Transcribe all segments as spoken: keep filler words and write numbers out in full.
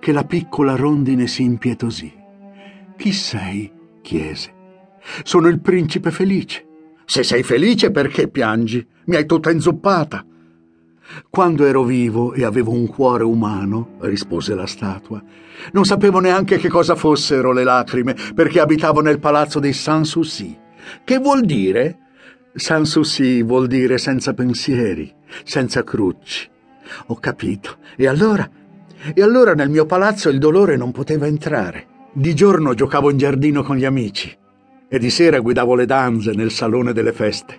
che la piccola rondine si impietosì. «Chi sei?» chiese. «Sono il principe felice». «Se sei felice, perché piangi? Mi hai tutta inzuppata». «Quando ero vivo e avevo un cuore umano», rispose la statua, «non sapevo neanche che cosa fossero le lacrime, perché abitavo nel palazzo dei Sanssouci». «Che vuol dire?» «Sanssouci vuol dire senza pensieri, senza crucci». «Ho capito. E allora?» «E allora nel mio palazzo il dolore non poteva entrare. Di giorno giocavo in giardino con gli amici e di sera guidavo le danze nel salone delle feste.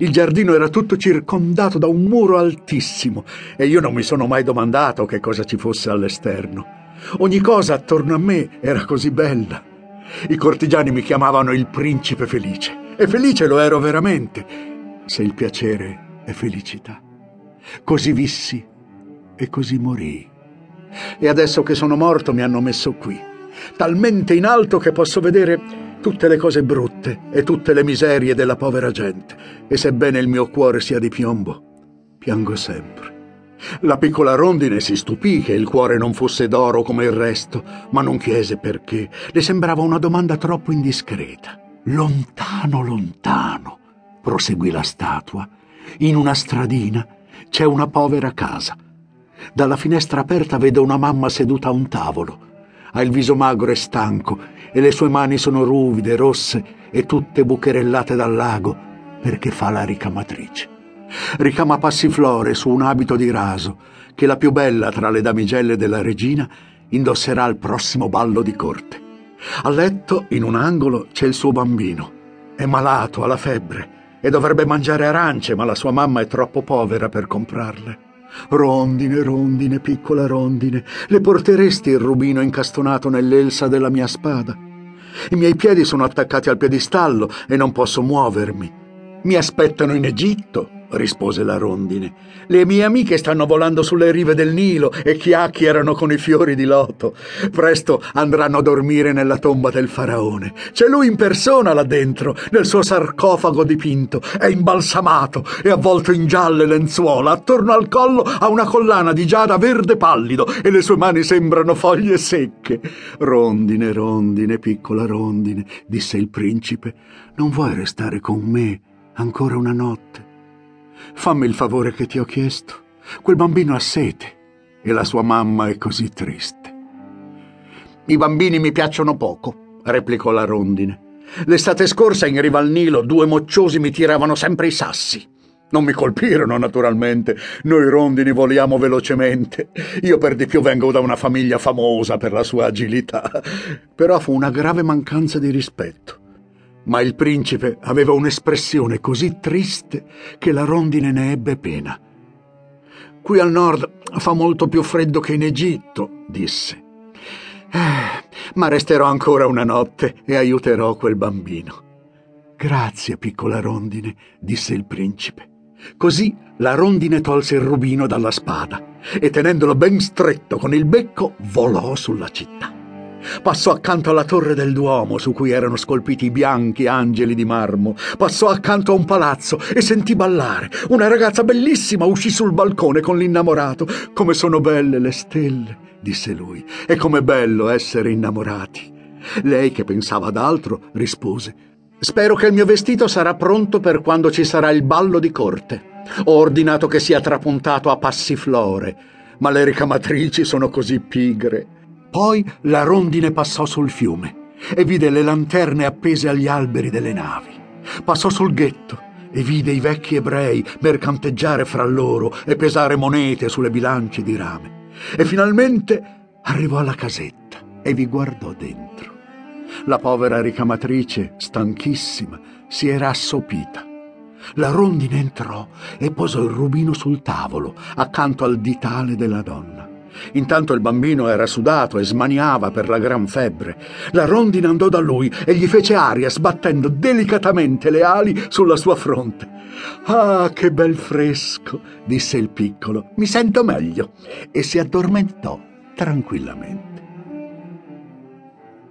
Il giardino era tutto circondato da un muro altissimo e io non mi sono mai domandato che cosa ci fosse all'esterno. Ogni cosa attorno a me era così bella. I cortigiani mi chiamavano il principe felice e felice lo ero veramente, se il piacere è felicità. Così vissi e così morii. E adesso che sono morto mi hanno messo qui, talmente in alto che posso vedere tutte le cose brutte e tutte le miserie della povera gente, e sebbene il mio cuore sia di piombo, piango sempre». La piccola rondine si stupì che il cuore non fosse d'oro come il resto, ma non chiese perché, le sembrava una domanda troppo indiscreta. «Lontano, lontano», proseguì la statua, «in una stradina c'è una povera casa. Dalla finestra aperta vedo una mamma seduta a un tavolo. Ha il viso magro e stanco e le sue mani sono ruvide, rosse e tutte bucherellate dal lago, perché fa la ricamatrice. Ricama passiflore su un abito di raso che la più bella tra le damigelle della regina indosserà al prossimo ballo di corte. A letto, in un angolo, c'è il suo bambino. È malato, ha la febbre e dovrebbe mangiare arance, ma la sua mamma è troppo povera per comprarle. Rondine, rondine, piccola rondine, le porteresti il rubino incastonato nell'elsa della mia spada? I miei piedi sono attaccati al piedistallo e non posso muovermi». «Mi aspettano in Egitto», rispose la rondine. «Le mie amiche stanno volando sulle rive del Nilo e chiacchierano con i fiori di loto. Presto andranno a dormire nella tomba del faraone. C'è lui in persona là dentro, nel suo sarcofago dipinto. È imbalsamato e avvolto in gialle lenzuola. Attorno al collo ha una collana di giada verde pallido e le sue mani sembrano foglie secche». «Rondine, rondine, piccola rondine», disse il principe, «non vuoi restare con me ancora una notte? Fammi il favore che ti ho chiesto. Quel bambino ha sete e la sua mamma è così triste». «I bambini mi piacciono poco», replicò la rondine. «L'estate scorsa in riva al Nilo due mocciosi mi tiravano sempre i sassi. Non mi colpirono, naturalmente. Noi rondini voliamo velocemente. Io per di più vengo da una famiglia famosa per la sua agilità». Però fu una grave mancanza di rispetto. Ma il principe aveva un'espressione così triste che la rondine ne ebbe pena. «Qui al nord fa molto più freddo che in Egitto», disse. Eh, «Ma resterò ancora una notte e aiuterò quel bambino». «Grazie, piccola rondine», disse il principe. Così la rondine tolse il rubino dalla spada e, tenendolo ben stretto con il becco, volò sulla città. Passò accanto alla torre del Duomo, su cui erano scolpiti i bianchi angeli di marmo. Passò accanto a un palazzo e sentì ballare. Una ragazza bellissima uscì sul balcone con l'innamorato. «Come sono belle le stelle», disse lui, «e com'è bello essere innamorati». Lei, che pensava ad altro, rispose: «Spero che il mio vestito sarà pronto per quando ci sarà il ballo di corte. Ho ordinato che sia trapuntato a passiflore, ma le ricamatrici sono così pigre». Poi la rondine passò sul fiume e vide le lanterne appese agli alberi delle navi. Passò sul ghetto e vide i vecchi ebrei mercanteggiare fra loro e pesare monete sulle bilance di rame. E finalmente arrivò alla casetta e vi guardò dentro. La povera ricamatrice, stanchissima, si era assopita. La rondine entrò e posò il rubino sul tavolo accanto al ditale della donna. Intanto il bambino era sudato e smaniava per la gran febbre. La rondine andò da lui e gli fece aria sbattendo delicatamente le ali sulla sua fronte. «Ah, che bel fresco», disse il piccolo, «mi sento meglio», e si addormentò tranquillamente.